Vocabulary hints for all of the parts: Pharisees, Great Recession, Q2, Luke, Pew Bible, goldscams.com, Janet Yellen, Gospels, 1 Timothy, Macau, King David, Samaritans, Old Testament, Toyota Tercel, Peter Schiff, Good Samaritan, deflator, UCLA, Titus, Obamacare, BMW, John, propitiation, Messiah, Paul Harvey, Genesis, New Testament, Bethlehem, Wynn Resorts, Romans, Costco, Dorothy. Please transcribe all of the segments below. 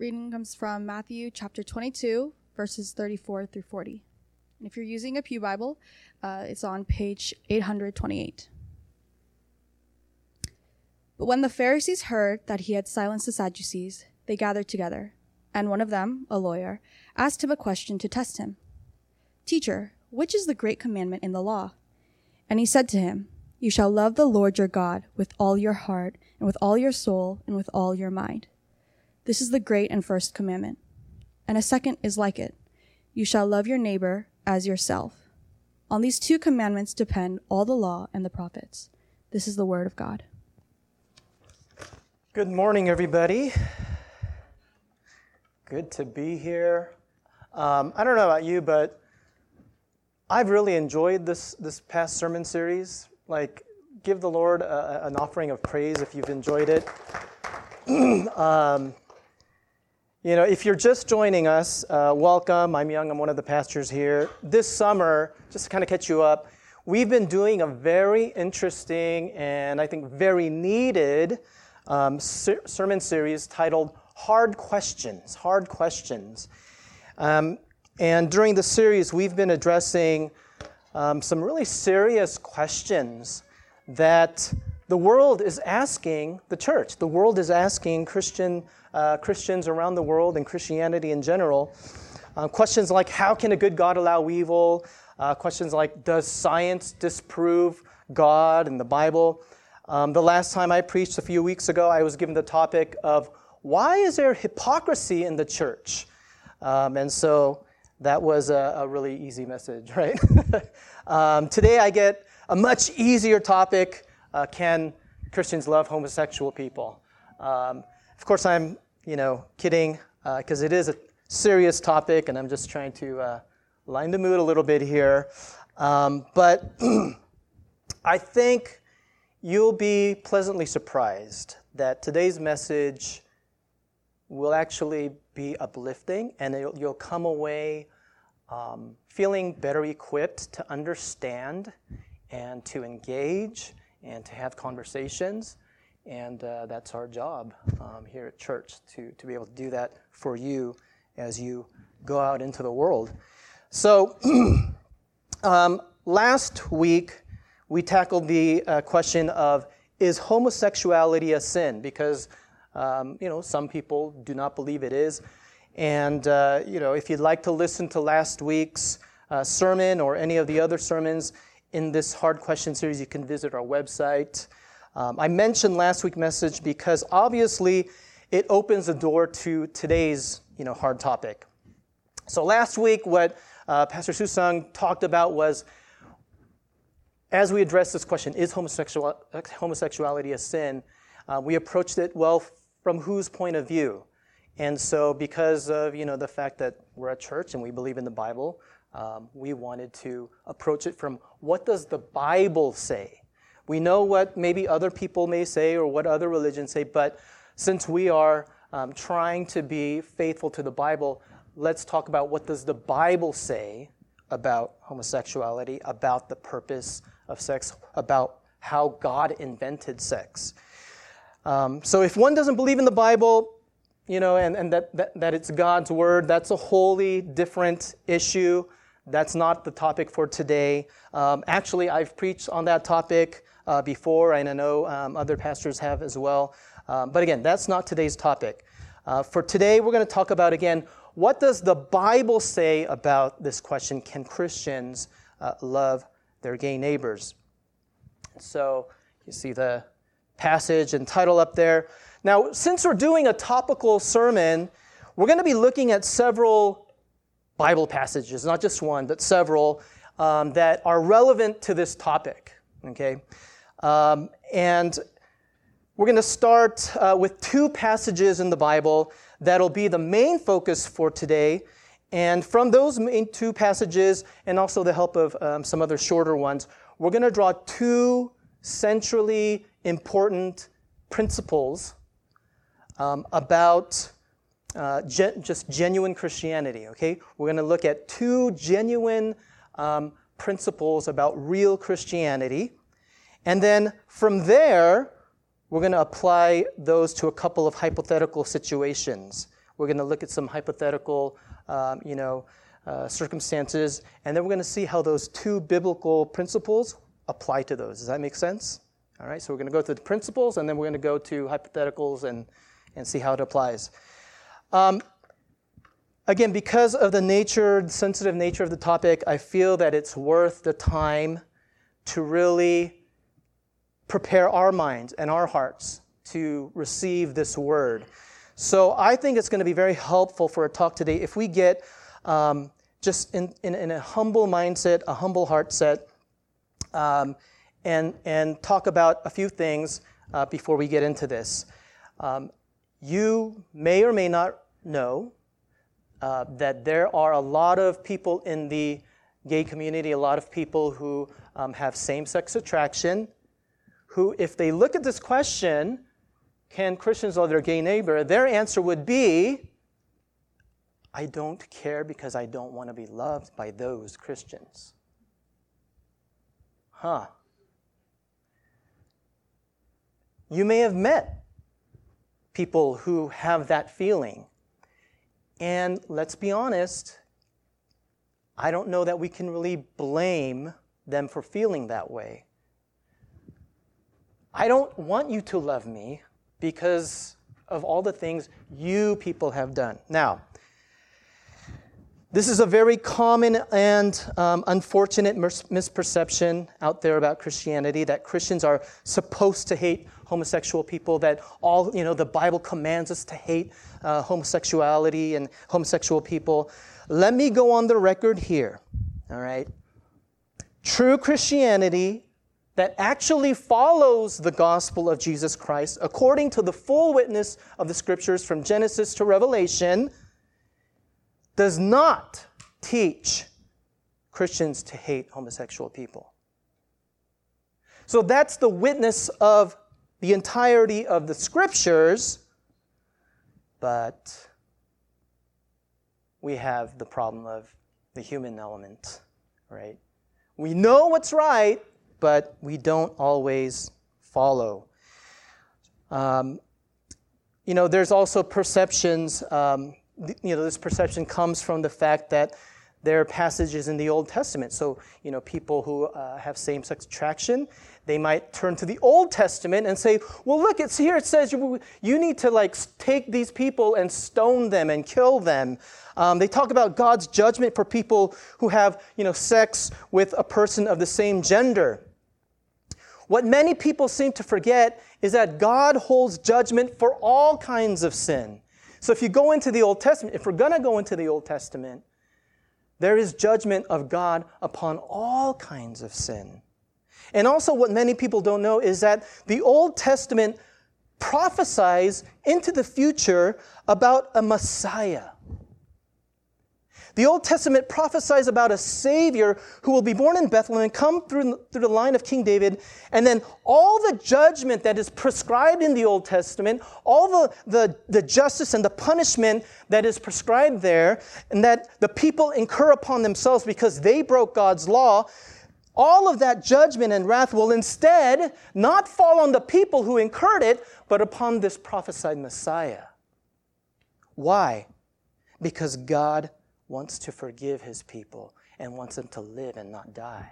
reading comes from Matthew chapter 22, verses 34 through 40. And if you're using a Pew Bible, it's on page 828. But when the Pharisees heard that he had silenced the Sadducees, they gathered together. And one of them, a lawyer, asked him a question to test him. "Teacher, which is the great commandment in the law?" And he said to him, "You shall love the Lord your God with all your heart, and with all your soul, and with all your mind. This is the great and first commandment. And a second is like it. You shall love your neighbor as yourself. On these two commandments depend all the law and the prophets." This is the word of God. Good morning, everybody. Good to be here. I don't know about you, but I've really enjoyed this past sermon series. Like, give the Lord an offering of praise if you've enjoyed it. You know, if you're just joining us, welcome. I'm Young. I'm one of the pastors here. This summer, just to kind of catch you up, we've been doing a very interesting and I think very needed sermon series titled Hard Questions, Hard Questions. And during the series, we've been addressing some really serious questions that the world is asking the church. The world is asking Christians around the world and Christianity in general. Questions like, how can a good God allow evil? Questions like, does science disprove God and the Bible? The last time I preached a few weeks ago, I was given the topic of, why is there hypocrisy in the church? And so that was a really easy message, right? Today I get a much easier topic. Can Christians love homosexual people? Of course, I'm kidding, because it is a serious topic, and I'm just trying to lighten the mood a little bit here. But I think you'll be pleasantly surprised that today's message will actually be uplifting, and you'll come away feeling better equipped to understand and to engage and to have conversations. And that's our job here at church, to be able to do that for you as you go out into the world. So last week, we tackled the question of, is homosexuality a sin? Because, some people do not believe it is. And, if you'd like to listen to last week's sermon or any of the other sermons in this Hard Question series, you can visit our website. I mentioned last week's message because obviously it opens the door to today's, hard topic. So last week, what Pastor Susung talked about was, as we address this question, is homosexuality a sin? We approached it, from whose point of view? And so because of, the fact that we're a church and we believe in the Bible, we wanted to approach it from, what does the Bible say? We know what maybe other people may say or what other religions say, but since we are trying to be faithful to the Bible, let's talk about, what does the Bible say about homosexuality, about the purpose of sex, about how God invented sex? So if one doesn't believe in the Bible, and that it's God's word, that's a wholly different issue. That's not the topic for today. Actually, I've preached on that topic before, and I know other pastors have as well. But again, that's not today's topic. For today, we're going to talk about, again, what does the Bible say about this question, can Christians love their gay neighbors? So you see the passage and title up there. Now, since we're doing a topical sermon, we're going to be looking at several Bible passages, not just one, but several, that are relevant to this topic, okay? And we're going to start with two passages in the Bible that'll be the main focus for today. And from those main two passages, and also the help of some other shorter ones, we're going to draw two centrally important principles about just genuine Christianity, okay? We're going to look at two genuine principles about real Christianity. And then from there, we're going to apply those to a couple of hypothetical situations. We're going to look at some hypothetical, circumstances, and then we're going to see how those two biblical principles apply to those. Does that make sense? All right, so we're going to go through the principles, and then we're going to go to hypotheticals and see how it applies. Again, because of the sensitive nature of the topic, I feel that it's worth the time to really prepare our minds and our hearts to receive this word. So I think it's going to be very helpful for a talk today if we get just in a humble mindset, a humble heart set, and talk about a few things before we get into this. You may or may not know that there are a lot of people in the gay community, a lot of people who have same-sex attraction, who, if they look at this question, can Christians love their gay neighbor, their answer would be, I don't care because I don't want to be loved by those Christians. Huh. You may have met people who have that feeling. And let's be honest, I don't know that we can really blame them for feeling that way. I don't want you to love me because of all the things you people have done. Now, this is a very common and unfortunate misperception out there about Christianity, that Christians are supposed to hate homosexual people, that all, the Bible commands us to hate homosexuality and homosexual people. Let me go on the record here, all right? True Christianity that actually follows the gospel of Jesus Christ, according to the full witness of the scriptures from Genesis to Revelation, does not teach Christians to hate homosexual people. So that's the witness of the entirety of the scriptures, but we have the problem of the human element, right? We know what's right, but we don't always follow. There's also perceptions. This perception comes from the fact that there are passages in the Old Testament. So, people who have same-sex attraction, they might turn to the Old Testament and say, well, look, it's here. It says you need to, take these people and stone them and kill them. They talk about God's judgment for people who have, sex with a person of the same gender. What many people seem to forget is that God holds judgment for all kinds of sin. So if you go into the Old Testament, if we're going to go into the Old Testament, there is judgment of God upon all kinds of sin. And also what many people don't know is that the Old Testament prophesies into the future about a Messiah. The Old Testament prophesies about a Savior who will be born in Bethlehem, come through the line of King David, and then all the judgment that is prescribed in the Old Testament, all the justice and the punishment that is prescribed there, and that the people incur upon themselves because they broke God's law, all of that judgment and wrath will instead not fall on the people who incurred it, but upon this prophesied Messiah. Why? Because God wants to forgive his people and wants them to live and not die.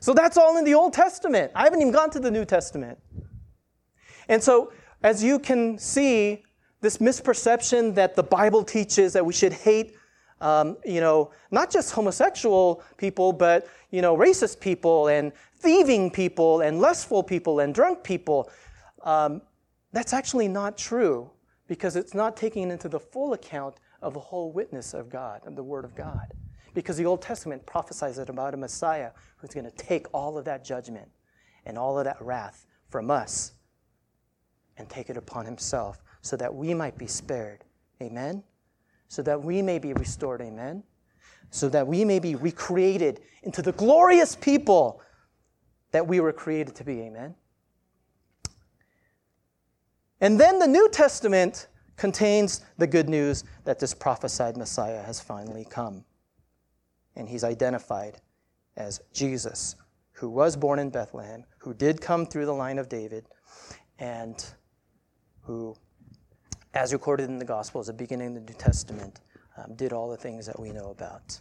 So that's all in the Old Testament. I haven't even gone to the New Testament. And so, as you can see, this misperception that the Bible teaches that we should hate, not just homosexual people, but, racist people and thieving people and lustful people and drunk people, that's actually not true, because it's not taking into the full account of the whole witness of God, of the Word of God. Because the Old Testament prophesies it about a Messiah who's going to take all of that judgment and all of that wrath from us and take it upon himself so that we might be spared. Amen? So that we may be restored. Amen? So that we may be recreated into the glorious people that we were created to be. Amen? And then the New Testament contains the good news that this prophesied Messiah has finally come. And he's identified as Jesus, who was born in Bethlehem, who did come through the line of David, and who as recorded in the Gospels, the beginning of the New Testament, did all the things that we know about.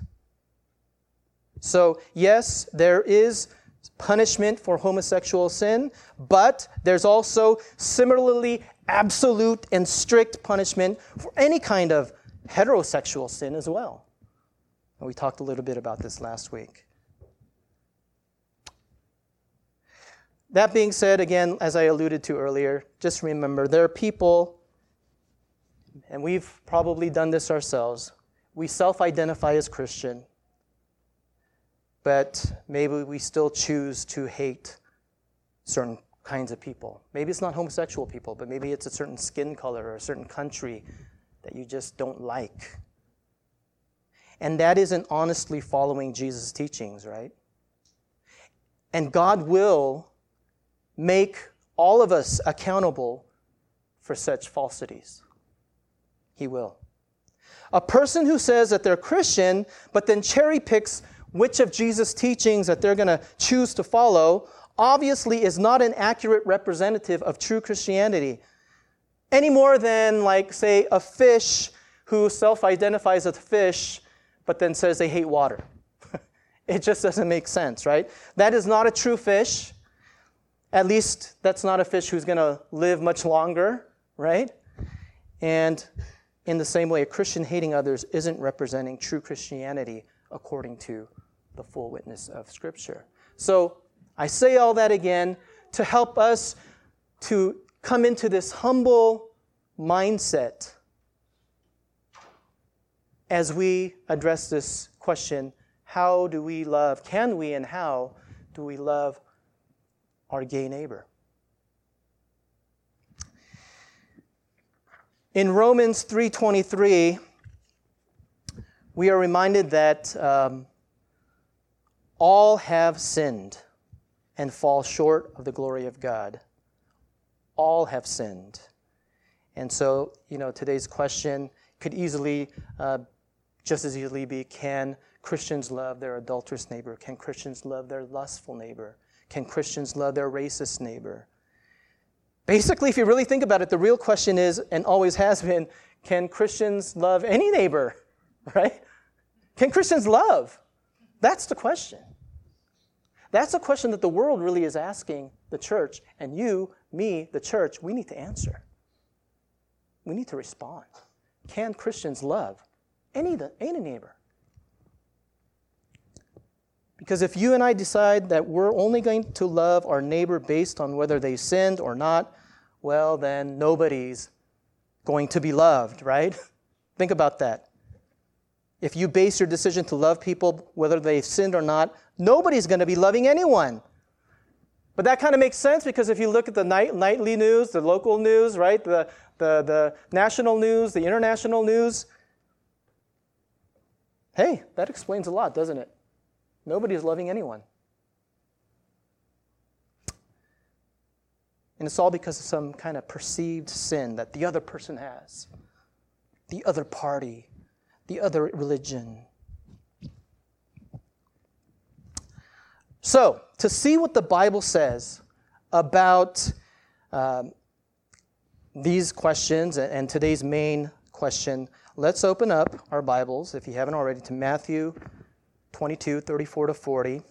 So, yes, there is punishment for homosexual sin, but there's also similarly absolute and strict punishment for any kind of heterosexual sin as well. And we talked a little bit about this last week. That being said, again, as I alluded to earlier, just remember there are people, and we've probably done this ourselves, we self-identify as Christian, but maybe we still choose to hate certain kinds of people. Maybe it's not homosexual people, but maybe it's a certain skin color or a certain country that you just don't like. And that isn't honestly following Jesus' teachings, right? And God will make all of us accountable for such falsities. He will. A person who says that they're Christian, but then cherry picks which of Jesus' teachings that they're going to choose to follow, obviously is not an accurate representative of true Christianity. Any more than, like, say, a fish who self-identifies as a fish, but then says they hate water. It just doesn't make sense, right? That is not a true fish. At least that's not a fish who's going to live much longer, right? And in the same way, a Christian hating others isn't representing true Christianity according to the full witness of Scripture. So I say all that again to help us to come into this humble mindset as we address this question, how do we love, can we and how do we love our gay neighbor? In Romans 3:23, we are reminded that all have sinned and fall short of the glory of God. All have sinned. And so, you know, today's question could easily, just as easily be, can Christians love their adulterous neighbor? Can Christians love their lustful neighbor? Can Christians love their racist neighbor? Basically, if you really think about it, the real question is, and always has been, can Christians love any neighbor? Right? Can Christians love? That's the question. That's a question that the world really is asking the church, and you, me, the church, we need to answer. We need to respond. Can Christians love any neighbor? Because if you and I decide that we're only going to love our neighbor based on whether they sinned or not, well, then nobody's going to be loved, right? Think about that. If you base your decision to love people, whether they've sinned or not, nobody's going to be loving anyone. But that kind of makes sense because if you look at the nightly news, the local news, right, the national news, the international news, hey, that explains a lot, doesn't it? Nobody's loving anyone. And it's all because of some kind of perceived sin that the other person has, the other party, the other religion. So, to see what the Bible says about these questions and today's main question, let's open up our Bibles, if you haven't already, to Matthew 22, 34 to 40.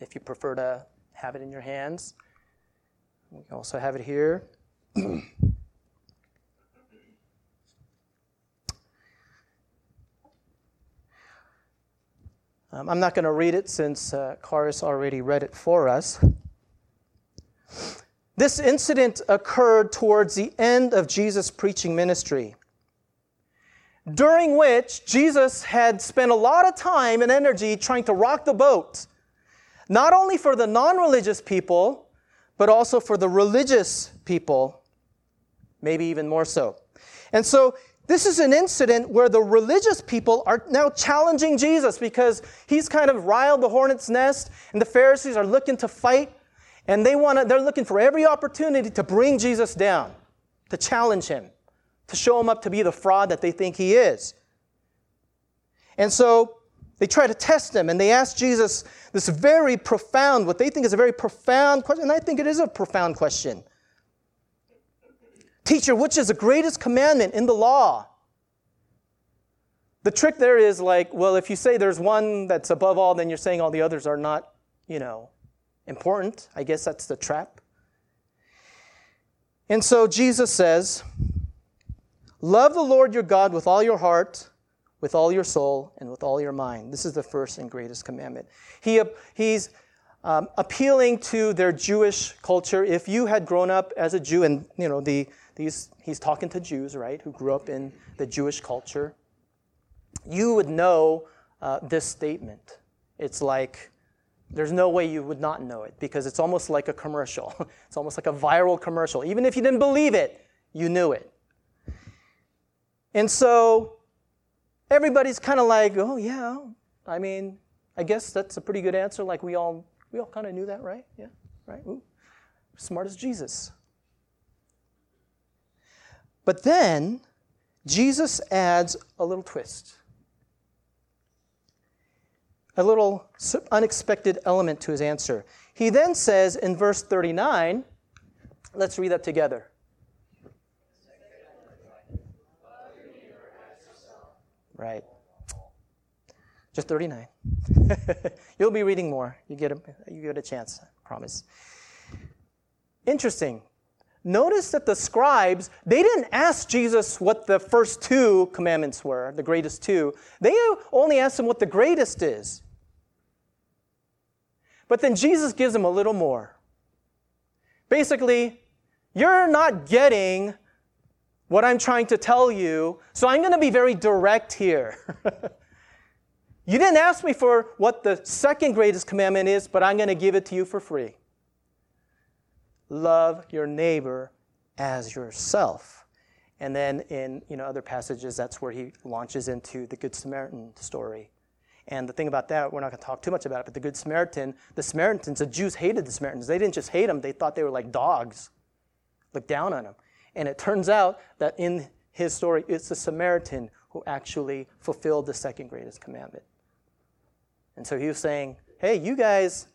If you prefer to have it in your hands, we also have it here. I'm not going to read it since Karis already read it for us. This incident occurred towards the end of Jesus' preaching ministry, during which Jesus had spent a lot of time and energy trying to rock the boat, not only for the non-religious people, but also for the religious people, maybe even more so. And so this is an incident where the religious people are now challenging Jesus because he's kind of riled the hornet's nest, and the Pharisees are looking to fight, and they're looking for every opportunity to bring Jesus down, to challenge him, to show him up to be the fraud that they think he is. And so they try to test him, and they ask Jesus this very profound, what they think is a very profound question, and I think it is a profound question. Teacher, which is the greatest commandment in the law? The trick there is like, well, if you say there's one that's above all, then you're saying all the others are not, important. I guess that's the trap. And so Jesus says, love the Lord your God with all your heart, with all your soul, and with all your mind. This is the first and greatest commandment. He's appealing to their Jewish culture. If you had grown up as a Jew, and he's talking to Jews, right, who grew up in the Jewish culture, you would know this statement. It's like there's no way you would not know it because it's almost like a commercial. It's almost like a viral commercial. Even if you didn't believe it, you knew it. And so everybody's kind of like, oh, yeah, I guess that's a pretty good answer. Like we all kind of knew that, right? Yeah, right? Ooh, smart as Jesus. But then Jesus adds a little twist, a little unexpected element to his answer. He then says in verse 39, let's read that together. Right. Just 39. You'll be reading more. You get a chance, I promise. Interesting. Notice that the scribes, they didn't ask Jesus what the first two commandments were, the greatest two. They only asked him what the greatest is. But then Jesus gives them a little more. Basically, you're not getting what I'm trying to tell you, so I'm going to be very direct here. You didn't ask me for what the second greatest commandment is, but I'm going to give it to you for free. Love your neighbor as yourself. And then in other passages, that's where he launches into the Good Samaritan story. And the thing about that, we're not going to talk too much about it, but the Samaritans, the Jews hated the Samaritans. They didn't just hate them. They thought they were like dogs. Looked down on them. And it turns out that in his story, it's the Samaritan who actually fulfilled the second greatest commandment. And so he was saying, hey, you guys,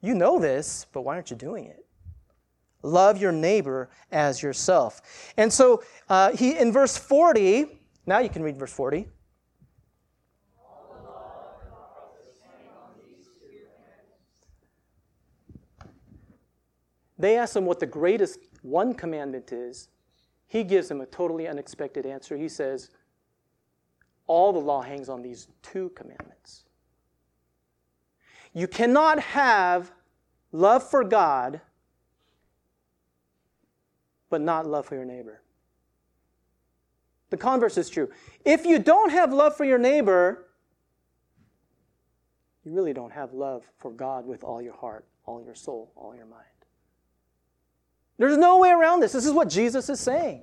you know this, but why aren't you doing it? Love your neighbor as yourself. And so he in verse 40, now you can read verse 40. They asked him what the greatest one commandment is. He gives them a totally unexpected answer. He says, all the law hangs on these two commandments. You cannot have love for God but not love for your neighbor. The converse is true. If you don't have love for your neighbor, you really don't have love for God with all your heart, all your soul, all your mind. There's no way around this. This is what Jesus is saying.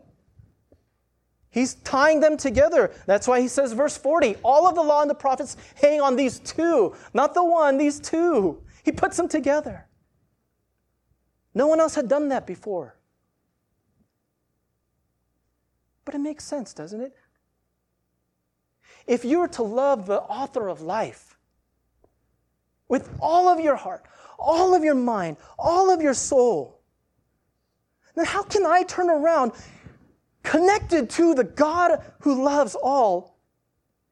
He's tying them together. That's why he says, verse 40, all of the law and the prophets hang on these two. Not the one, these two. He puts them together. No one else had done that before. But it makes sense, doesn't it? If you were to love the author of life with all of your heart, all of your mind, all of your soul, then how can I turn around connected to the God who loves all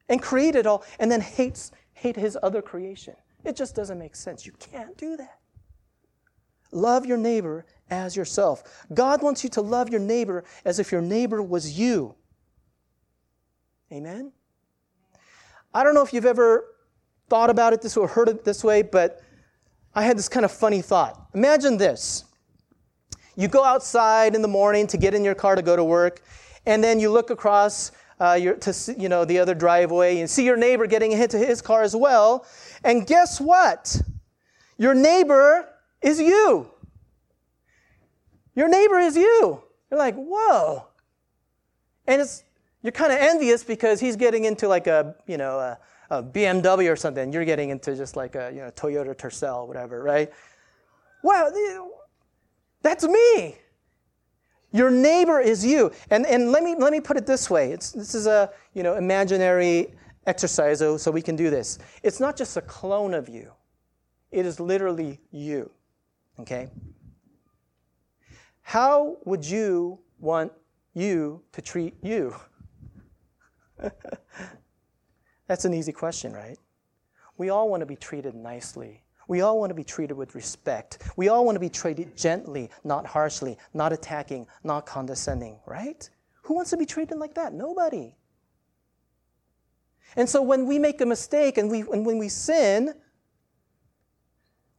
and created all and then hate his other creation? It just doesn't make sense. You can't do that. Love your neighbor as yourself. God wants you to love your neighbor as if your neighbor was you. Amen? I don't know if you've ever thought about it this way or heard it this way, but I had this kind of funny thought. Imagine this. You go outside in the morning to get in your car to go to work, and then you look across the other driveway and see your neighbor getting a hit to his car as well. And guess what? Your neighbor is you. Your neighbor is you. You're like, whoa. And you're kind of envious because he's getting into like a BMW or something. You're getting into just like a Toyota Tercel, whatever, right? Wow, that's me. Your neighbor is you. And let me put it this way. This is a imaginary exercise, so we can do this. It's not just a clone of you. It is literally you. Okay? How would you want you to treat you? That's an easy question, right? We all want to be treated nicely. We all want to be treated with respect. We all want to be treated gently, not harshly, not attacking, not condescending, right? Who wants to be treated like that? Nobody. And so when we make a mistake and when we sin,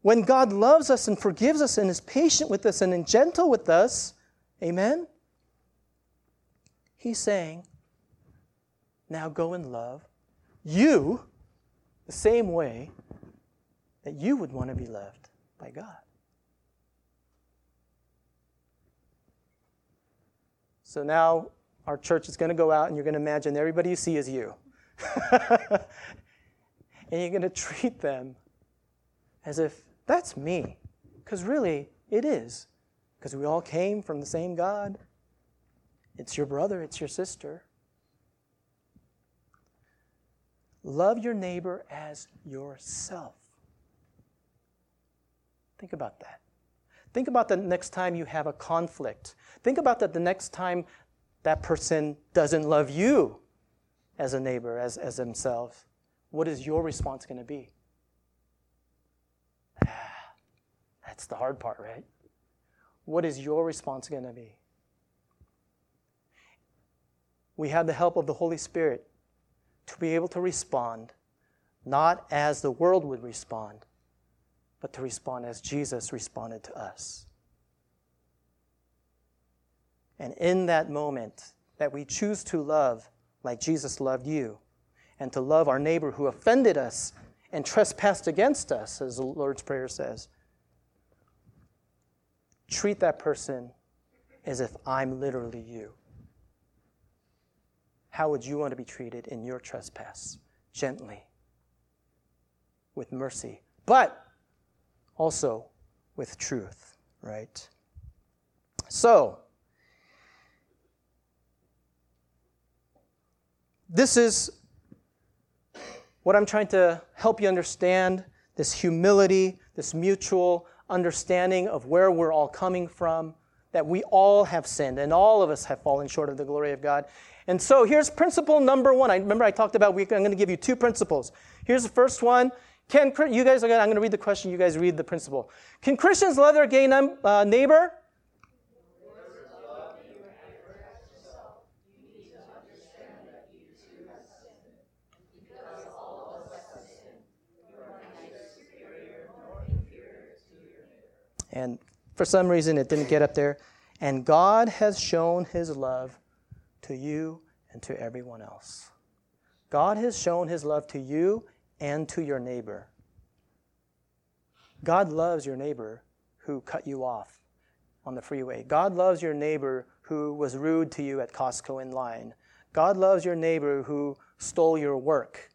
when God loves us and forgives us and is patient with us and gentle with us, amen? He's saying, now go and love you the same way that you would want to be loved by God. So now our church is going to go out and you're going to imagine everybody you see is you. And you're going to treat them as if that's me. Because really, it is. Because we all came from the same God. It's your brother, it's your sister. Love your neighbor as yourself. Think about that. Think about the next time you have a conflict. Think about that the next time that person doesn't love you as a neighbor, as themselves. What is your response going to be? That's the hard part, right? What is your response going to be? We have the help of the Holy Spirit to be able to respond, not as the world would respond, but to respond as Jesus responded to us. And in that moment that we choose to love like Jesus loved you, and to love our neighbor who offended us and trespassed against us, as the Lord's Prayer says, treat that person as if I'm literally you. How would you want to be treated in your trespass? Gently, with mercy, but also with truth, right? So, this is what I'm trying to help you understand, this humility, this mutual understanding of where we're all coming from, that we all have sinned and all of us have fallen short of the glory of God. And so here's principle number one. I remember I talked about, I'm going to give you two principles. Here's the first one. I'm going to read the question. You guys read the principle. Can Christians love their gay neighbor? And for some reason, it didn't get up there. And God has shown his love to you and to everyone else. God has shown his love to you and to your neighbor. God loves your neighbor who cut you off on the freeway. God loves your neighbor who was rude to you at Costco in line. God loves your neighbor who stole your work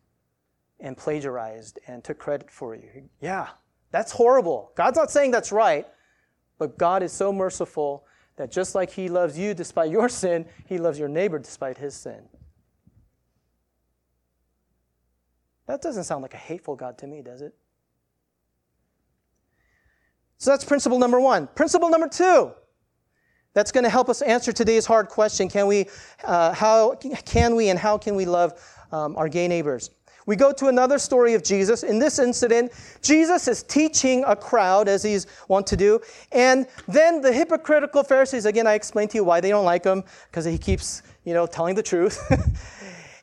and plagiarized and took credit for you. Yeah, that's horrible. God's not saying that's right. But God is so merciful that just like he loves you despite your sin, he loves your neighbor despite his sin. That doesn't sound like a hateful God to me, does it? So that's principle number one. Principle number two, that's going to help us answer today's hard question. How can we love our gay neighbors? We go to another story of Jesus. In this incident, Jesus is teaching a crowd, as he's wont to do. And then the hypocritical Pharisees, again, I explained to you why they don't like him, because he keeps, telling the truth.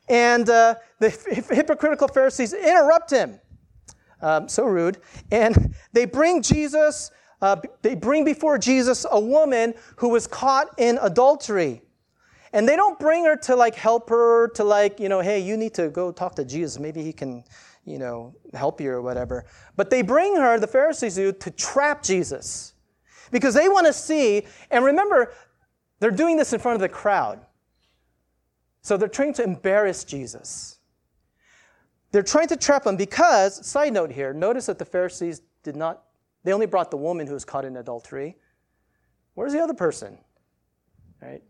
And the hypocritical Pharisees interrupt him. So rude. And they bring before Jesus a woman who was caught in adultery. And they don't bring her to help her to hey, you need to go talk to Jesus. Maybe he can, help you or whatever. But they bring her, the Pharisees do, to trap Jesus. Because they want to see, and remember, they're doing this in front of the crowd. So they're trying to embarrass Jesus. They're trying to trap him because, side note here, notice that the Pharisees they only brought the woman who was caught in adultery. Where's the other person? Right?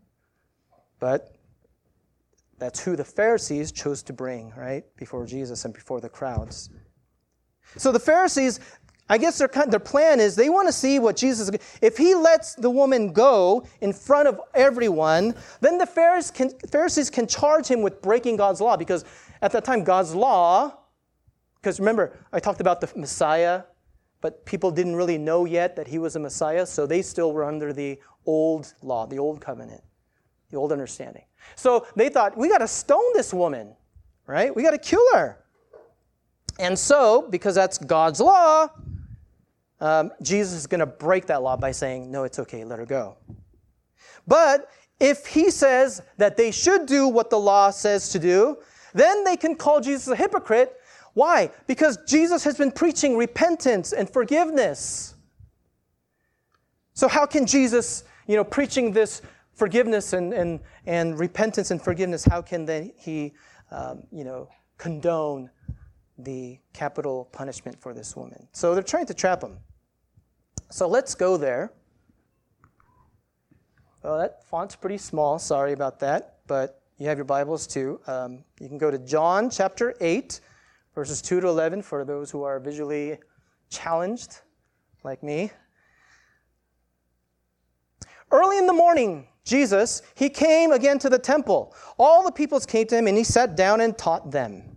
But that's who the Pharisees chose to bring, right, before Jesus and before the crowds. So the Pharisees I guess their plan is they want to see what Jesus... If he lets the woman go in front of everyone, then the Pharisees can charge him with breaking God's law. Because at that time, God's law... Because remember, I talked about the Messiah, but people didn't really know yet that he was a Messiah, so they still were under the old law, the old covenant, the old understanding. So they thought, we got to stone this woman, right? We got to kill her. And so, because that's God's law... Jesus is going to break that law by saying, no, it's okay, let her go. But if he says that they should do what the law says to do, then they can call Jesus a hypocrite. Why? Because Jesus has been preaching repentance and forgiveness. So how can Jesus, preaching this forgiveness and repentance and forgiveness, how can then he, condone the capital punishment for this woman? So they're trying to trap him. So let's go there. Well, that font's pretty small. Sorry about that. But you have your Bibles too. You can go to John chapter 8, verses 2 to 11 for those who are visually challenged like me. Early in the morning, Jesus, he came again to the temple. All the peoples came to him and he sat down and taught them.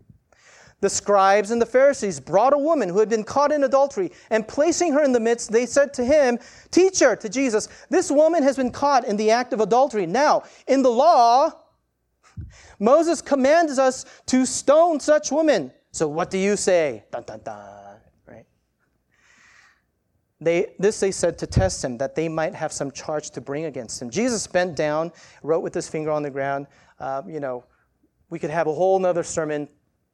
The scribes and the Pharisees brought a woman who had been caught in adultery, and placing her in the midst, they said to him, Teacher, to Jesus, this woman has been caught in the act of adultery. Now, in the law, Moses commands us to stone such women. So what do you say? Dun, dun, dun. Right? They said to test him, that they might have some charge to bring against him. Jesus bent down, wrote with his finger on the ground. We could have a whole other sermon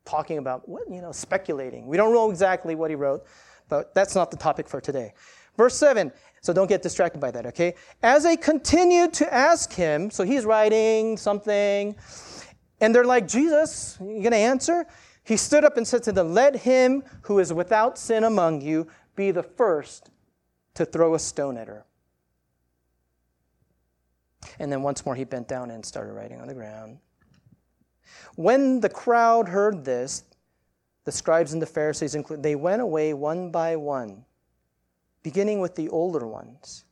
talking about, speculating. We don't know exactly what he wrote, but that's not the topic for today. Verse 7, so don't get distracted by that, okay? As they continued to ask him, so he's writing something, and they're like, Jesus, you going to answer? He stood up and said to them, Let him who is without sin among you be the first to throw a stone at her. And then once more he bent down and started writing on the ground. When the crowd heard this, the scribes and the Pharisees included, they went away one by one, beginning with the older ones.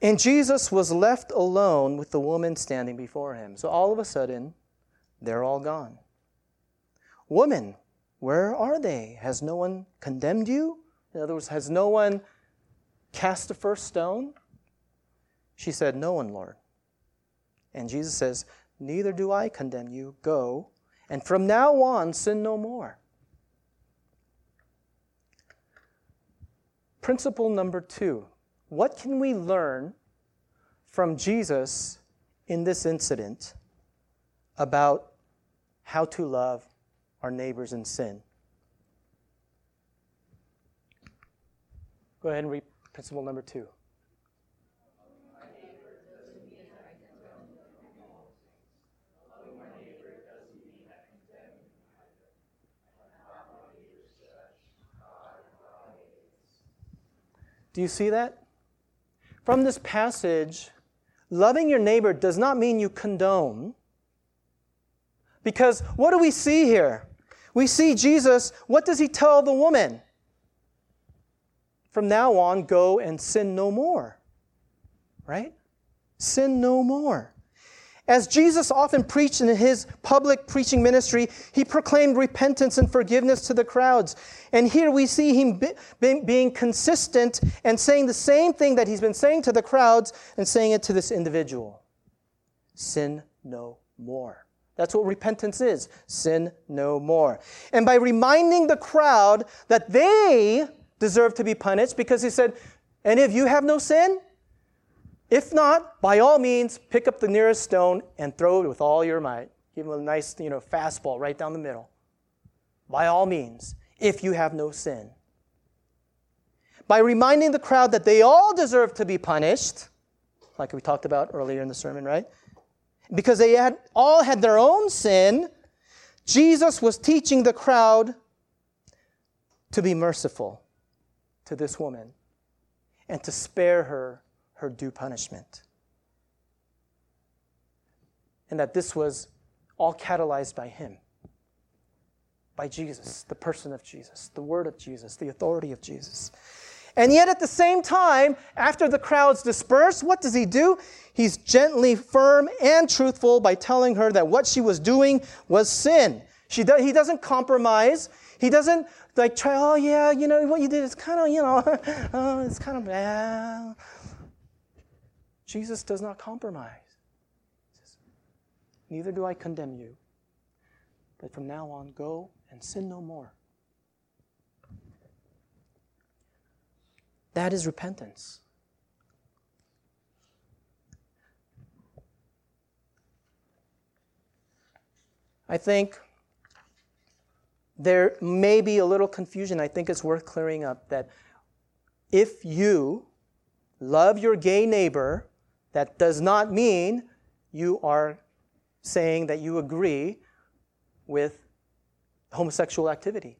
And Jesus was left alone with the woman standing before him. So all of a sudden, they're all gone. Woman, where are they? Has no one condemned you? In other words, has no one cast the first stone? She said, No one, Lord. And Jesus says, Neither do I condemn you. Go, and from now on, sin no more. Principle number 2. What can we learn from Jesus in this incident about how to love our neighbors in sin? Go ahead and read principle number 2. Do you see that? From this passage, loving your neighbor does not mean you condone. Because what do we see here? We see Jesus, what does he tell the woman? From now on, go and sin no more. Right? Sin no more. As Jesus often preached in his public preaching ministry, he proclaimed repentance and forgiveness to the crowds. And here we see him being consistent and saying the same thing that he's been saying to the crowds and saying it to this individual. Sin no more. That's what repentance is. Sin no more. And by reminding the crowd that they deserve to be punished, because he said, and if you have no sin, if not, by all means, pick up the nearest stone and throw it with all your might. Give him a nice, fastball right down the middle. By all means, if you have no sin. By reminding the crowd that they all deserve to be punished, like we talked about earlier in the sermon, right? Because they all had their own sin, Jesus was teaching the crowd to be merciful to this woman and to spare her due punishment. And that this was all catalyzed by him. by Jesus, the person of Jesus, the word of Jesus, the authority of Jesus. And yet at the same time, after the crowds disperse, what does he do? He's gently firm and truthful by telling her that what she was doing was sin. He doesn't compromise. He doesn't like try, oh yeah, you know, what you did is kind of, you know, oh, it's kind of bad. Jesus does not compromise. He says, neither do I condemn you. But from now on, go and sin no more. That is repentance. I think there may be a little confusion. I think it's worth clearing up that if you love your gay neighbor, that does not mean you are saying that you agree with homosexual activity.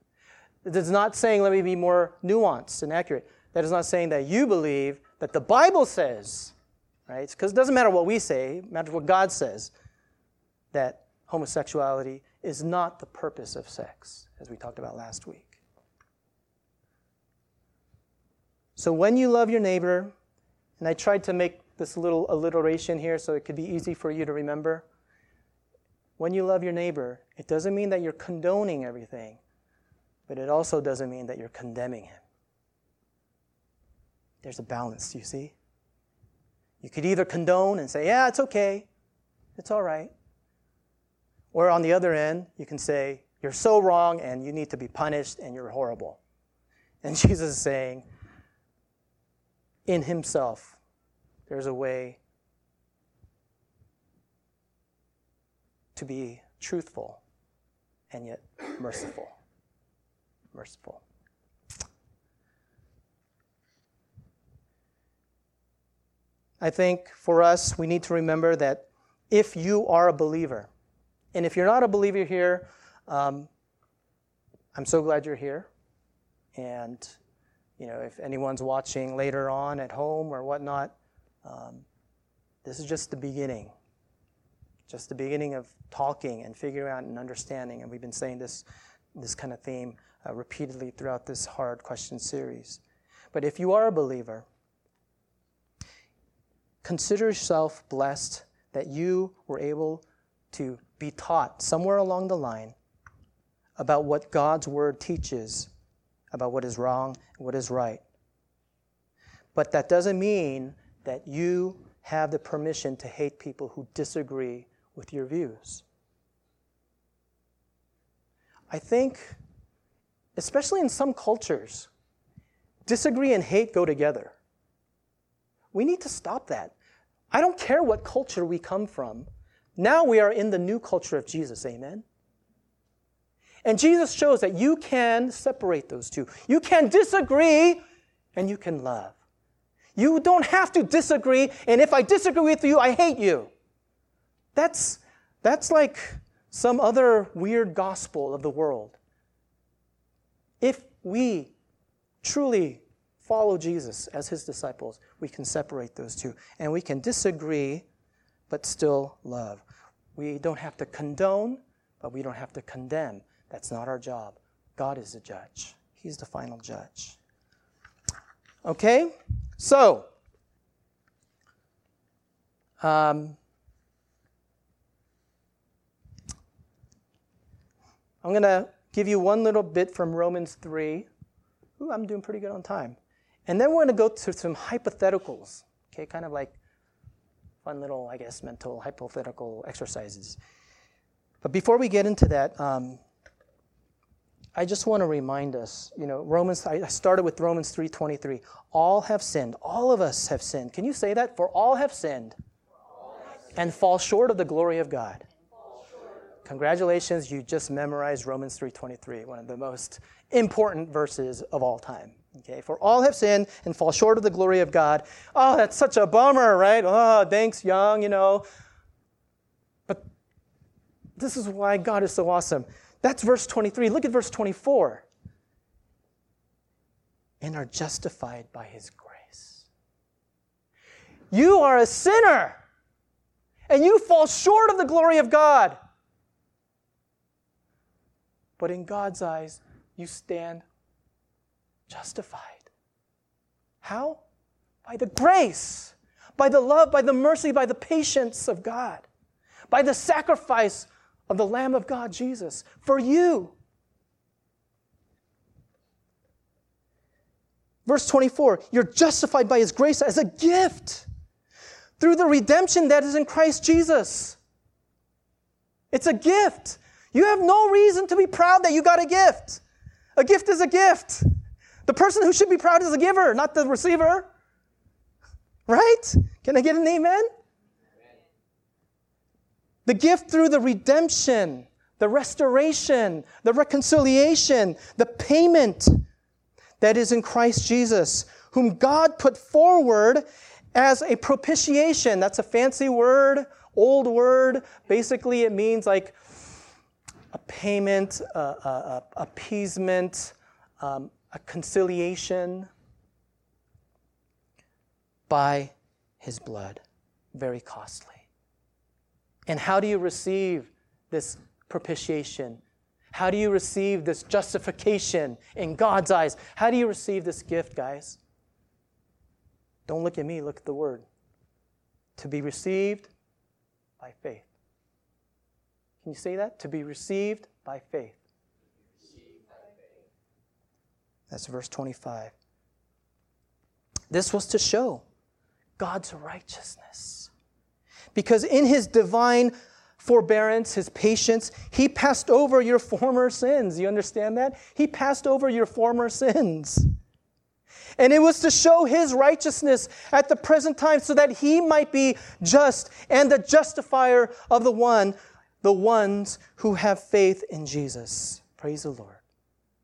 It's not saying, let me be more nuanced and accurate. That is not saying that you believe that the Bible says, right? Because it doesn't matter what we say, it matters what God says, that homosexuality is not the purpose of sex, as we talked about last week. So when you love your neighbor, and I tried to make this little alliteration here so it could be easy for you to remember, when you love your neighbor, it doesn't mean that you're condoning everything, but it also doesn't mean that you're condemning him. There's a balance, you see? You could either condone and say, yeah, it's okay, it's all right. Or on the other end, you can say, you're so wrong and you need to be punished and you're horrible. And Jesus is saying, in himself, there's a way to be truthful and yet merciful. Merciful. I think for us, we need to remember that if you are a believer, and if you're not a believer here, I'm so glad you're here. And, you know, if anyone's watching later on at home or whatnot, this is just the beginning. Just the beginning of talking and figuring out and understanding. And we've been saying this kind of theme repeatedly throughout this hard question series. But if you are a believer, consider yourself blessed that you were able to be taught somewhere along the line about what God's word teaches, about what is wrong and what is right. But that doesn't mean that you have the permission to hate people who disagree with your views. I think, especially in some cultures, disagree and hate go together. We need to stop that. I don't care what culture we come from. Now we are in the new culture of Jesus, amen? And Jesus shows that you can separate those two. You can disagree and you can love. You don't have to disagree, and if I disagree with you, I hate you. That's like some other weird gospel of the world. If we truly follow Jesus as his disciples, we can separate those two. And we can disagree, but still love. We don't have to condone, but we don't have to condemn. That's not our job. God is the judge. He's the final judge. Okay? So, I'm going to give you one little bit from Romans 3. Ooh, I'm doing pretty good on time. And then we're going to go to some hypotheticals, okay, kind of like fun little, I guess, mental hypothetical exercises. But before we get into that, I just want to remind us, you know, I started with Romans 3:23. All have sinned. All of us have sinned. Can you say that? For all have sinned and fall short of the glory of God. Congratulations, you just memorized Romans 3:23, one of the most important verses of all time. Okay, for all have sinned and fall short of the glory of God. Oh, that's such a bummer, right? Oh, thanks, Young, you know. But this is why God is so awesome. That's verse 23. Look at verse 24. And are justified by his grace. You are a sinner, and you fall short of the glory of God. but in God's eyes, you stand justified. How? By the grace, by the love, by the mercy, by the patience of God, by the sacrifice of the Lamb of God, Jesus, for you. Verse 24, you're justified by His grace as a gift through the redemption that is in Christ Jesus. It's a gift. You have no reason to be proud that you got a gift. A gift is a gift. The person who should be proud is the giver, not the receiver. Right? Can I get an amen? The gift through the redemption, the restoration, the reconciliation, the payment that is in Christ Jesus, whom God put forward as a propitiation. That's a fancy word, old word. Basically, it means like a payment, appeasement, a conciliation by His blood. Very costly. And how do you receive this propitiation? How do you receive this justification in God's eyes? How do you receive this gift, guys? Don't look at me, look at the Word. To be received by faith. Can you say that? To be received by faith. That's verse 25. This was to show God's righteousness. Because in His divine forbearance, His patience, He passed over your former sins. You understand that? He passed over your former sins. And it was to show His righteousness at the present time so that He might be just and the justifier of the ones who have faith in Jesus. Praise the Lord.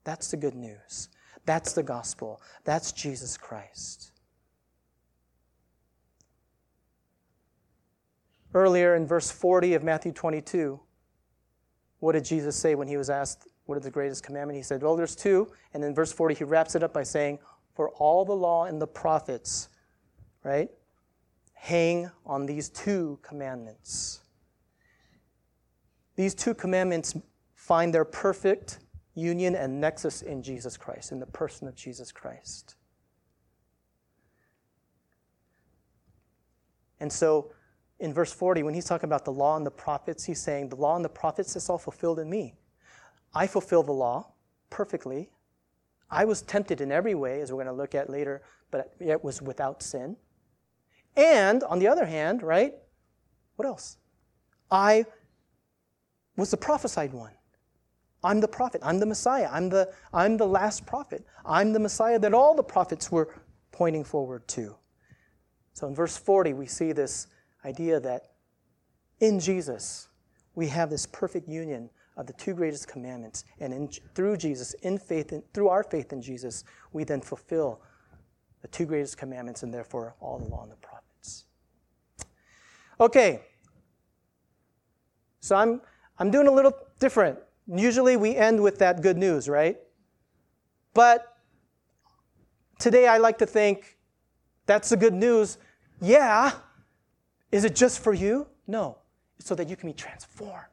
That's the good news. That's the gospel. That's Jesus Christ. Earlier in verse 40 of Matthew 22, what did Jesus say when He was asked, what is the greatest commandment? He said, well, there's two. And in verse 40, He wraps it up by saying, for all the law and the prophets, right, hang on these two commandments. These two commandments find their perfect union and nexus in Jesus Christ, in the person of Jesus Christ. And so, in verse 40, when He's talking about the law and the prophets, He's saying, the law and the prophets is all fulfilled in me. I fulfill the law perfectly. I was tempted in every way, as we're going to look at later, but it was without sin. And on the other hand, right, what else? I was the prophesied one. I'm the prophet. I'm the Messiah. I'm the last prophet. I'm the Messiah that all the prophets were pointing forward to. So in verse 40, we see this idea that in Jesus, we have this perfect union of the two greatest commandments. And through Jesus, in faith, through our faith in Jesus, we then fulfill the two greatest commandments and therefore all the law and the prophets. Okay. So I'm doing a little different. Usually we end with that good news, right? But today I like to think that's the good news. Yeah. Is it just for you? No. It's so that you can be transformed.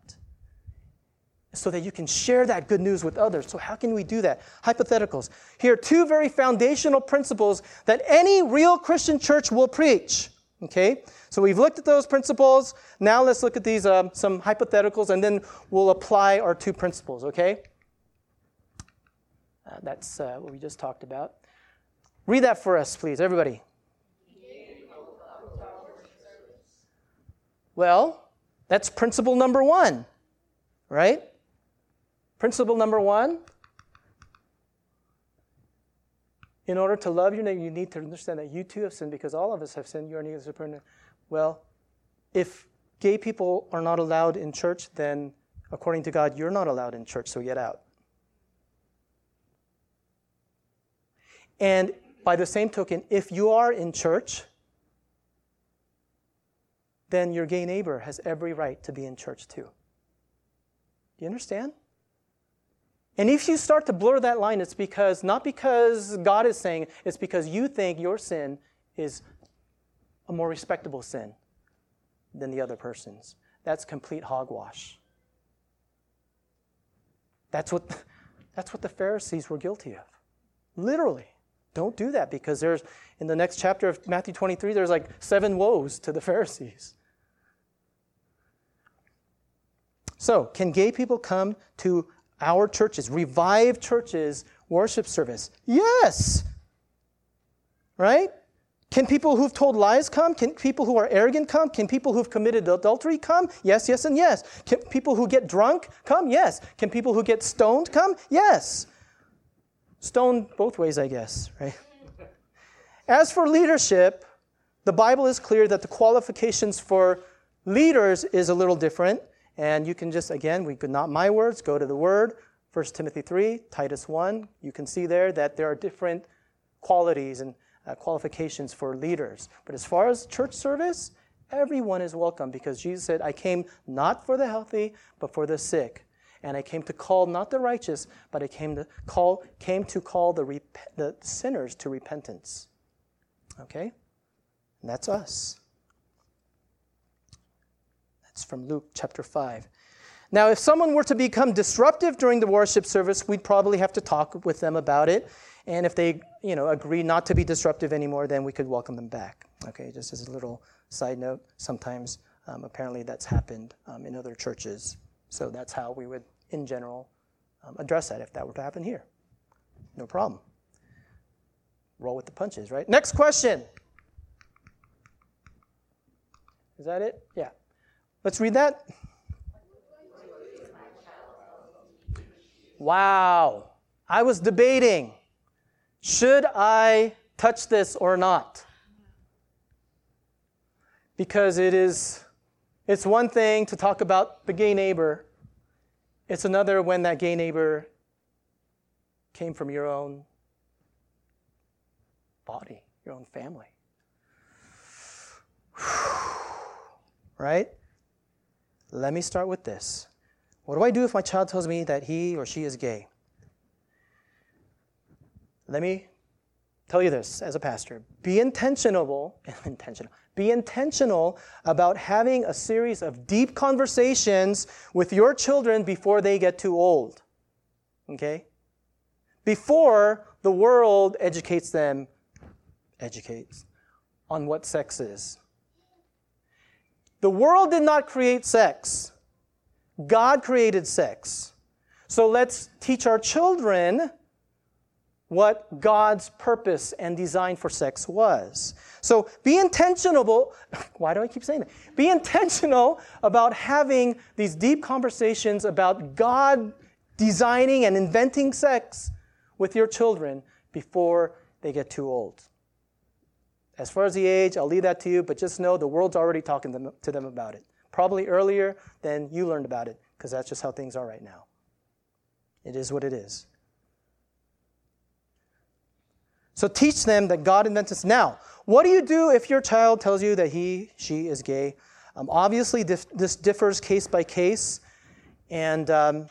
It's so that you can share that good news with others. So how can we do that? Hypotheticals. Here are two very foundational principles that any real Christian church will preach. Okay? So we've looked at those principles. Now let's look at these some hypotheticals, and then we'll apply our two principles. Okay? That's what we just talked about. Read that for us, please, everybody. Well, that's principle number one, right? Principle number one, in order to love your neighbor, you need to understand that you too have sinned because all of us have sinned. You are neither superior. Well, if gay people are not allowed in church, then according to God, you're not allowed in church, so get out. And by the same token, if you are in church, then your gay neighbor has every right to be in church too. Do you understand? And if you start to blur that line, it's because, not because God is saying it, it's because you think your sin is a more respectable sin than the other person's. That's complete hogwash. That's what the Pharisees were guilty of. Literally. Don't do that, because there's, in the next chapter of Matthew 23, there's like 7 woes to the Pharisees. So, can gay people come to our churches, Revive Churches worship service? Yes! Right? Can people who've told lies come? Can people who are arrogant come? Can people who've committed adultery come? Yes, yes, and yes. Can people who get drunk come? Yes. Can people who get stoned come? Yes. Stoned both ways, I guess, right? As for leadership, the Bible is clear that the qualifications for leaders is a little different. And you can just, again, we could not my words, go to the Word, 1 Timothy 3, Titus 1. You can see there that there are different qualities and qualifications for leaders. But as far as church service, everyone is welcome, because Jesus said, I came not for the healthy, but for the sick. And I came to call not the righteous, but I came to call the sinners to repentance. Okay? And that's us. That's from Luke chapter 5. Now, if someone were to become disruptive during the worship service, we'd probably have to talk with them about it. And if they, agree not to be disruptive anymore, then we could welcome them back. Okay, just as a little side note, sometimes apparently that's happened in other churches. So that's how we would, in general, address that if that were to happen here. No problem. Roll with the punches, right? Next question. Is that it? Yeah. Let's read that. Wow. I was debating. Should I touch this or not? Because it's one thing to talk about the gay neighbor. It's another when that gay neighbor came from your own body, your own family. Right? Let me start with this. What do I do if my child tells me that he or she is gay? Let me tell you this as a pastor. Be intentional about having a series of deep conversations with your children before they get too old. Okay? Before the world educates on what sex is. The world did not create sex. God created sex. So let's teach our children what God's purpose and design for sex was. So be intentional. Why do I keep saying that? Be intentional about having these deep conversations about God designing and inventing sex with your children before they get too old. As far as the age, I'll leave that to you, but just know the world's already talking to them about it. Probably earlier than you learned about it, because that's just how things are right now. It is what it is. So teach them that God invented this. Now, what do you do if your child tells you that he, she is gay? Obviously, this differs case by case. And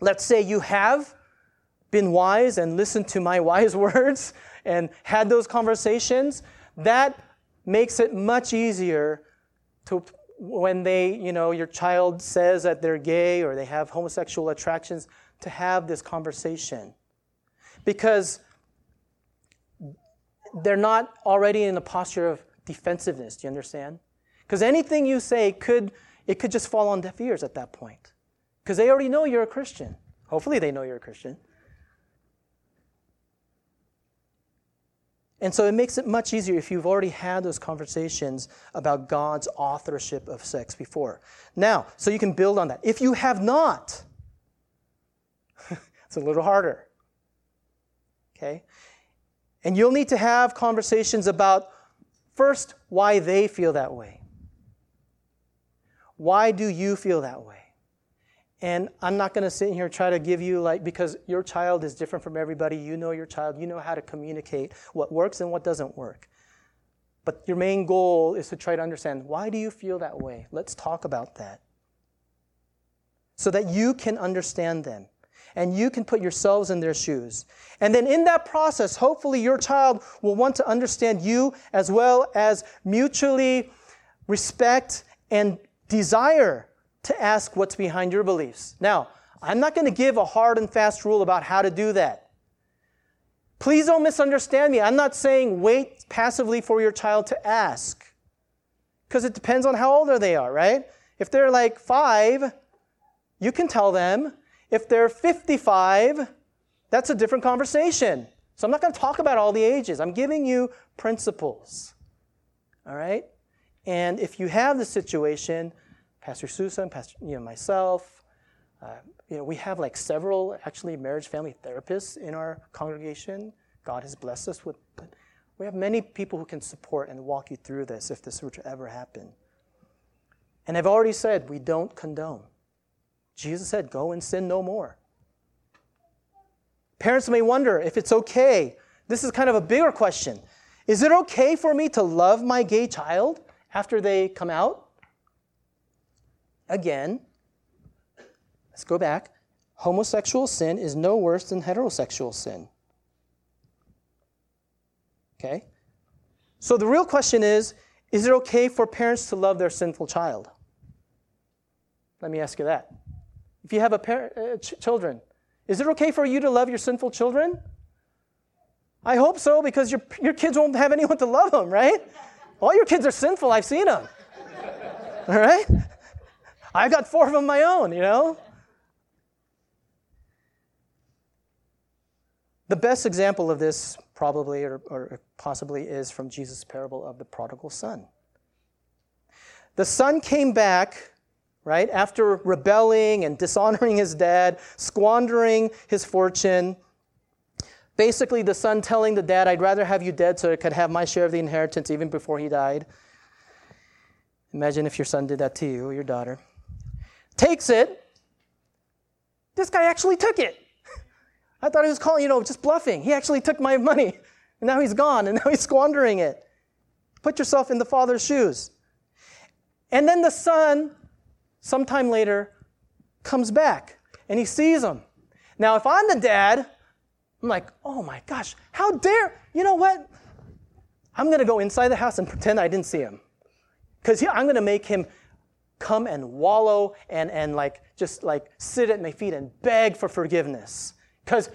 let's say you have been wise and listened to my wise words and had those conversations. That makes it much easier to when they, your child says that they're gay or they have homosexual attractions, to have this conversation. Because they're not already in a posture of defensiveness. Do you understand? Because anything you say could just fall on deaf ears at that point. Because they already know you're a Christian. Hopefully they know you're a Christian. And so it makes it much easier if you've already had those conversations about God's authorship of sex before. Now, so you can build on that. If you have not, it's a little harder. Okay? And you'll need to have conversations about, first, why they feel that way. Why do you feel that way? And I'm not going to sit here and try to give you, because your child is different from everybody. You know your child. You know how to communicate what works and what doesn't work. But your main goal is to try to understand, why do you feel that way? Let's talk about that. So that you can understand them. And you can put yourselves in their shoes. And then in that process, hopefully your child will want to understand you, as well as mutually respect and desire to ask what's behind your beliefs. Now, I'm not going to give a hard and fast rule about how to do that. Please don't misunderstand me. I'm not saying wait passively for your child to ask, because it depends on how older they are, right? If they're like 5, you can tell them. If they're 55, that's a different conversation. So I'm not going to talk about all the ages. I'm giving you principles, all right? And if you have the situation, Pastor Susung, myself, we have like several actually marriage family therapists in our congregation. God has blessed us with. We have many people who can support and walk you through this if this were to ever happen. And I've already said we don't condone. Jesus said, go and sin no more. Parents may wonder if it's okay. This is kind of a bigger question. Is it okay for me to love my gay child after they come out? Again, let's go back. Homosexual sin is no worse than heterosexual sin. Okay? So the real question is it okay for parents to love their sinful child? Let me ask you that. If you have children, is it okay for you to love your sinful children? I hope so, because your kids won't have anyone to love them, right? All your kids are sinful. I've seen them. All right? I've got 4 of them of my own, you know? The best example of this probably or possibly is from Jesus' parable of the prodigal son. The son came back, right, after rebelling and dishonoring his dad, squandering his fortune. Basically, the son telling the dad, I'd rather have you dead so I could have my share of the inheritance even before he died. Imagine if your son did that to you or your daughter. Takes it. This guy actually took it. I thought he was calling, just bluffing. He actually took my money. And now he's gone, and now he's squandering it. Put yourself in the father's shoes. And then the son, sometime later, comes back, and he sees him. Now, if I'm the dad, I'm like, oh my gosh, how dare, you know what? I'm going to go inside the house and pretend I didn't see him. Because I'm going to make him come and wallow and sit at my feet and beg for forgiveness. Because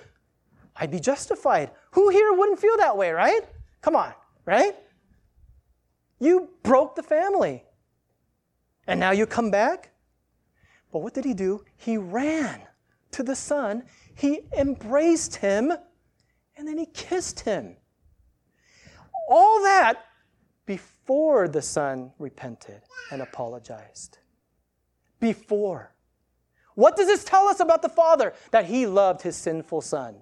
I'd be justified. Who here wouldn't feel that way, right? Come on, right? You broke the family. And now you come back? But what did he do? He ran to the son. He embraced him, and then he kissed him. All that before the son repented and apologized. Before. What does this tell us about the father? That he loved his sinful son,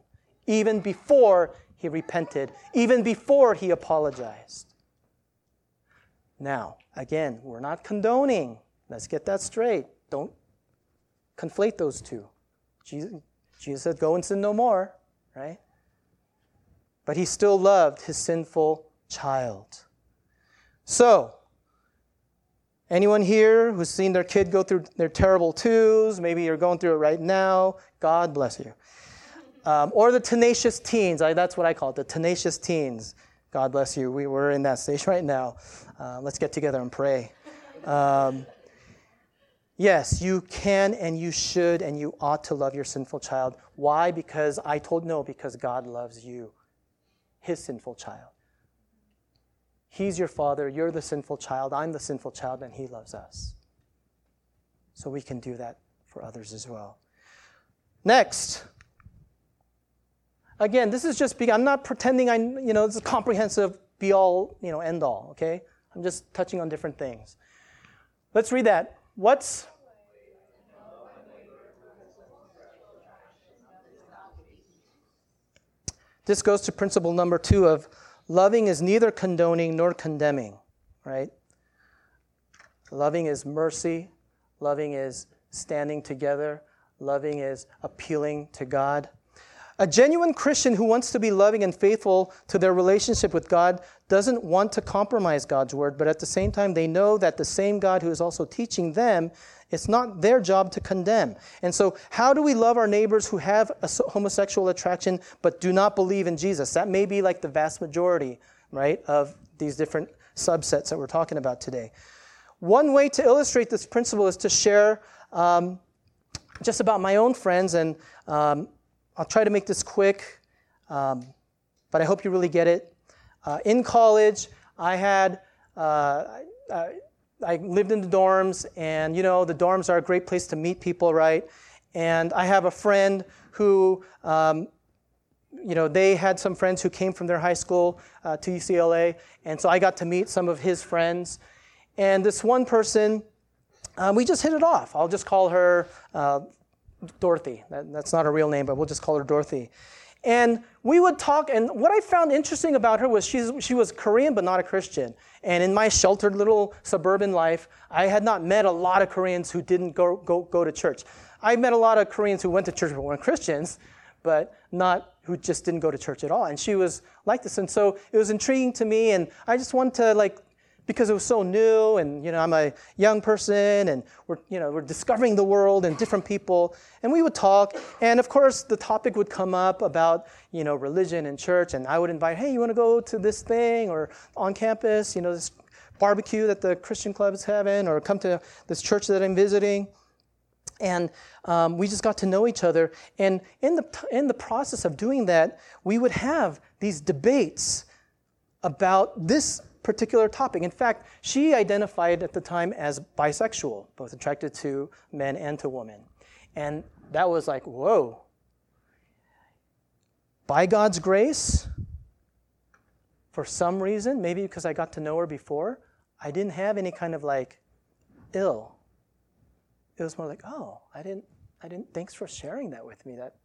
even before he repented, even before he apologized. Now, again, we're not condoning. Let's get that straight. Don't conflate those two. Jesus said, go and sin no more, right? But he still loved his sinful child. So, anyone here who's seen their kid go through their terrible twos, maybe you're going through it right now, God bless you. Or the tenacious teens, that's what I call it, the tenacious teens. God bless you, we're in that stage right now. Let's get together and pray. Yes, you can and you should and you ought to love your sinful child. Why? Because God loves you, his sinful child. He's your father, you're the sinful child, I'm the sinful child, and he loves us. So we can do that for others as well. Next. Again, this is just, I'm not pretending this is comprehensive, be all, end all, okay? I'm just touching on different things. Let's read that. This goes to principle number 2 of loving is neither condoning nor condemning, right? Loving is mercy. Loving is standing together. Loving is appealing to God. A genuine Christian who wants to be loving and faithful to their relationship with God doesn't want to compromise God's word, but at the same time, they know that the same God who is also teaching them, it's not their job to condemn. And so how do we love our neighbors who have a homosexual attraction but do not believe in Jesus? That may be like the vast majority, right, of these different subsets that we're talking about today. One way to illustrate this principle is to share just about my own friends, and I'll try to make this quick, but I hope you really get it. In college, I had I lived in the dorms, and you know the dorms are a great place to meet people, right? And I have a friend who, you know, they had some friends who came from their high school to UCLA, and so I got to meet some of his friends. And this one person, we just hit it off. I'll just call her Dorothy. That's not her real name, but we'll just call her Dorothy. And we would talk, and what I found interesting about her was she was Korean but not a Christian. And in my sheltered little suburban life, I had not met a lot of Koreans who didn't go to church. I met a lot of Koreans who went to church but weren't Christians, but not who just didn't go to church at all. And she was like this. And so it was intriguing to me, and I just wanted to, like, because it was so new, and, you know, I'm a young person, and we're discovering the world and different people, and we would talk, and of course the topic would come up about, you know, religion and church, and I would invite, hey, you want to go to this thing, or on campus, you know, this barbecue that the Christian club is having, or come to this church that I'm visiting, and we just got to know each other, and in the process of doing that, we would have these debates about this particular topic. In fact, she identified at the time as bisexual, both attracted to men and to women. And that was like, whoa. By God's grace, for some reason, maybe because I got to know her before, I didn't have any kind of like ill. It was more like, oh, I didn't thanks for sharing that with me. That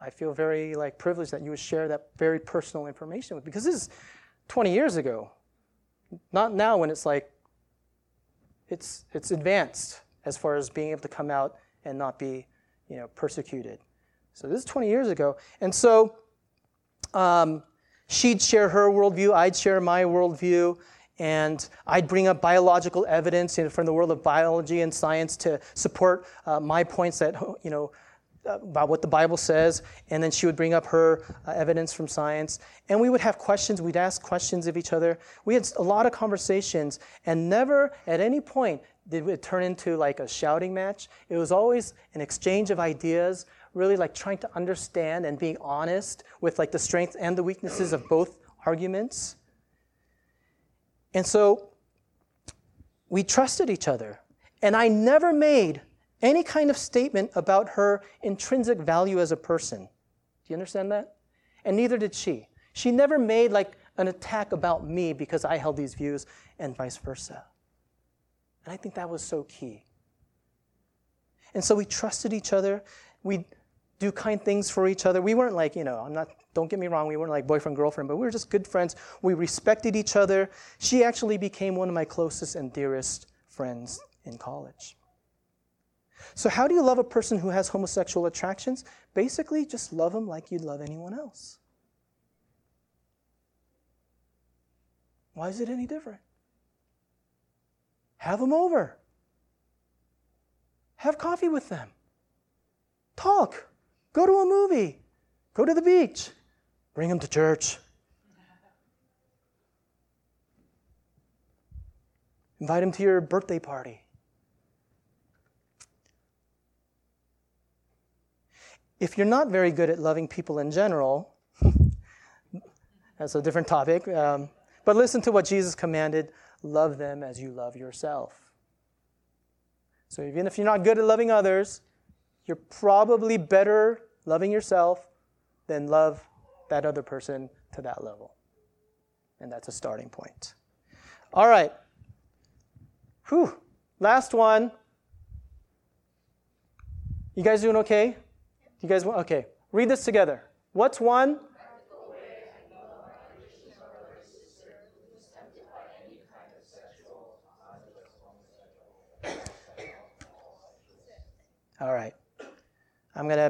I feel very like privileged that you would share that very personal information with me, because this is 20 years ago, not now when it's like, it's advanced as far as being able to come out and not be, you know, persecuted. So this is 20 years ago. And so she'd share her worldview, I'd share my worldview, and I'd bring up biological evidence, you know, from the world of biology and science to support my points that, you know, about what the Bible says, and then she would bring up her evidence from science, and we would have questions, we'd ask questions of each other. We had a lot of conversations, and never at any point did it turn into like a shouting match. It was always an exchange of ideas, really like trying to understand and being honest with like the strengths and the weaknesses of both arguments. And so we trusted each other, and I never made any kind of statement about her intrinsic value as a person. Do you understand that? And neither did she. She never made like an attack about me because I held these views, and vice versa. And I think that was so key. And so we trusted each other. We do kind things for each other. We weren't like, you know, don't get me wrong, we weren't like boyfriend, girlfriend, but we were just good friends. We respected each other. She actually became one of my closest and dearest friends in college. So how do you love a person who has homosexual attractions? Basically, just love them like you'd love anyone else. Why is it any different? Have them over. Have coffee with them. Talk. Go to a movie. Go to the beach. Bring them to church. Invite them to your birthday party. If you're not very good at loving people in general, that's a different topic, but listen to what Jesus commanded, love them as you love yourself. So even if you're not good at loving others, you're probably better loving yourself than love that other person to that level. And that's a starting point. All right. Whew. Last one. You guys doing okay? You guys want? Okay, read this together. What's one? All right.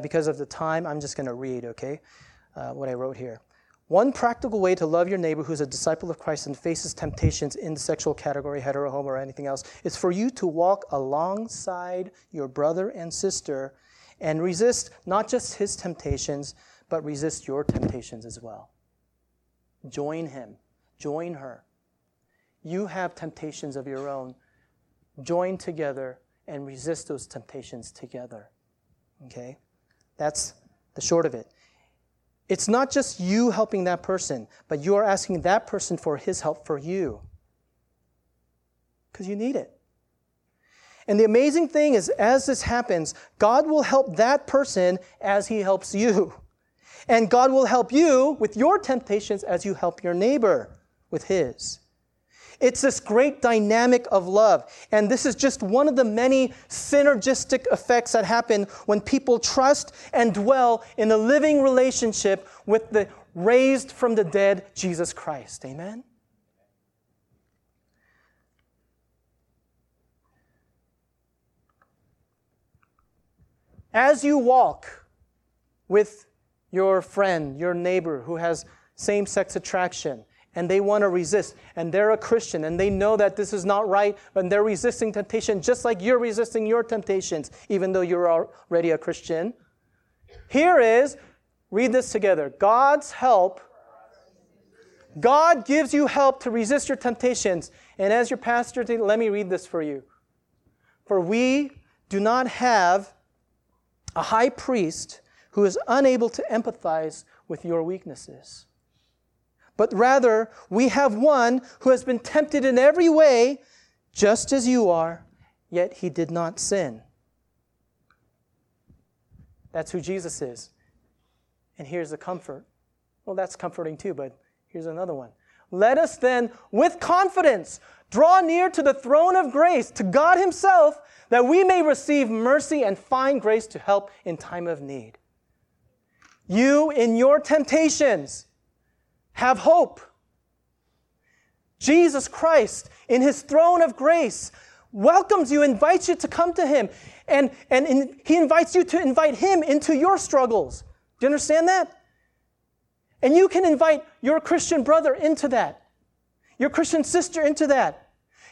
Because of the time, I'm just going to read, okay, what I wrote here. One practical way to love your neighbor who's a disciple of Christ and faces temptations in the sexual category, hetero, homo, or anything else, is for you to walk alongside your brother and sister and resist not just his temptations, but resist your temptations as well. Join him. Join her. You have temptations of your own. Join together and resist those temptations together. Okay? That's the short of it. It's not just you helping that person, but you are asking that person for his help for you. Because you need it. And the amazing thing is, as this happens, God will help that person as he helps you. And God will help you with your temptations as you help your neighbor with his. It's this great dynamic of love. And this is just one of the many synergistic effects that happen when people trust and dwell in a living relationship with the raised from the dead Jesus Christ. Amen? As you walk with your friend, your neighbor who has same-sex attraction, and they want to resist, and they're a Christian, and they know that this is not right, and they're resisting temptation just like you're resisting your temptations, even though you're already a Christian. Here is, read this together, God's help. God gives you help to resist your temptations. And as your pastor, let me read this for you. For we do not have a high priest who is unable to empathize with your weaknesses. But rather, we have one who has been tempted in every way, just as you are, yet he did not sin. That's who Jesus is. And here's the comfort. Well, that's comforting too, but here's another one. Let us then, with confidence, draw near to the throne of grace, to God himself, that we may receive mercy and find grace to help in time of need. You, in your temptations, have hope. Jesus Christ, in his throne of grace, welcomes you, invites you to come to him, and he invites you to invite him into your struggles. Do you understand that? And you can invite your Christian brother into that, your Christian sister into that.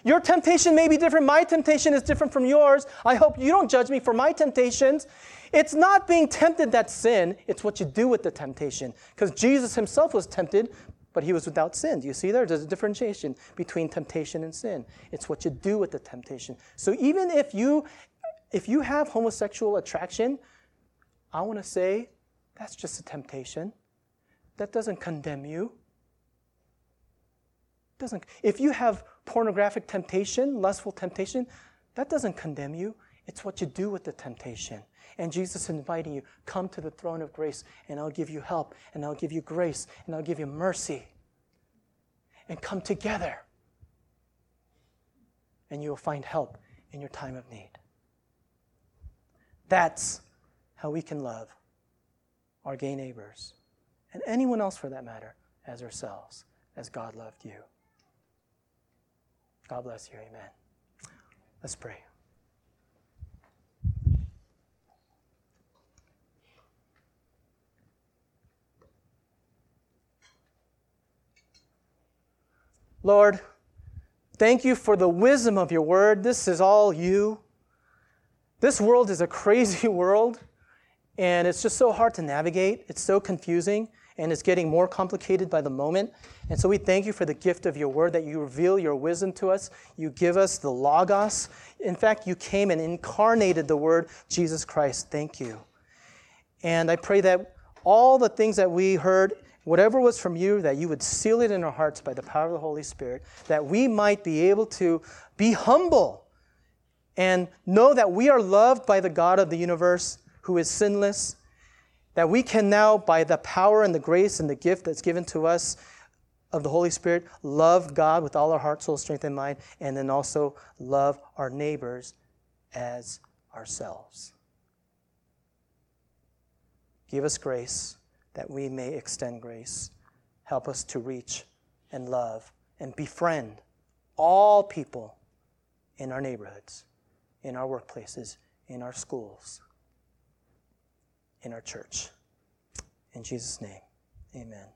Your temptation may be different. My temptation is different from yours. I hope you don't judge me for my temptations. It's not being tempted that's sin. It's what you do with the temptation. Because Jesus himself was tempted, but he was without sin. Do you see there? There's a differentiation between temptation and sin. It's what you do with the temptation. So even if you have homosexual attraction, I want to say that's just a temptation. That doesn't condemn you. If you have pornographic temptation, lustful temptation, that doesn't condemn you. It's what you do with the temptation. And Jesus is inviting you, come to the throne of grace, and I'll give you help, and I'll give you grace, and I'll give you mercy. And come together, and you will find help in your time of need. That's how we can love our gay neighbors, and anyone else for that matter, as ourselves, as God loved you. God bless you. Amen. Let's pray. Lord, thank you for the wisdom of your word. This is all you. This world is a crazy world, and it's just so hard to navigate. It's so confusing, and it's getting more complicated by the moment. And so we thank you for the gift of your word, that you reveal your wisdom to us. You give us the Logos. In fact, you came and incarnated the word, Jesus Christ. Thank you. And I pray that all the things that we heard, whatever was from you, that you would seal it in our hearts by the power of the Holy Spirit, that we might be able to be humble and know that we are loved by the God of the universe who is sinless, that we can now, by the power and the grace and the gift that's given to us of the Holy Spirit, love God with all our heart, soul, strength, and mind, and then also love our neighbors as ourselves. Give us grace, that we may extend grace. Help us to reach and love and befriend all people in our neighborhoods, in our workplaces, in our schools, in our church. In Jesus' name, amen.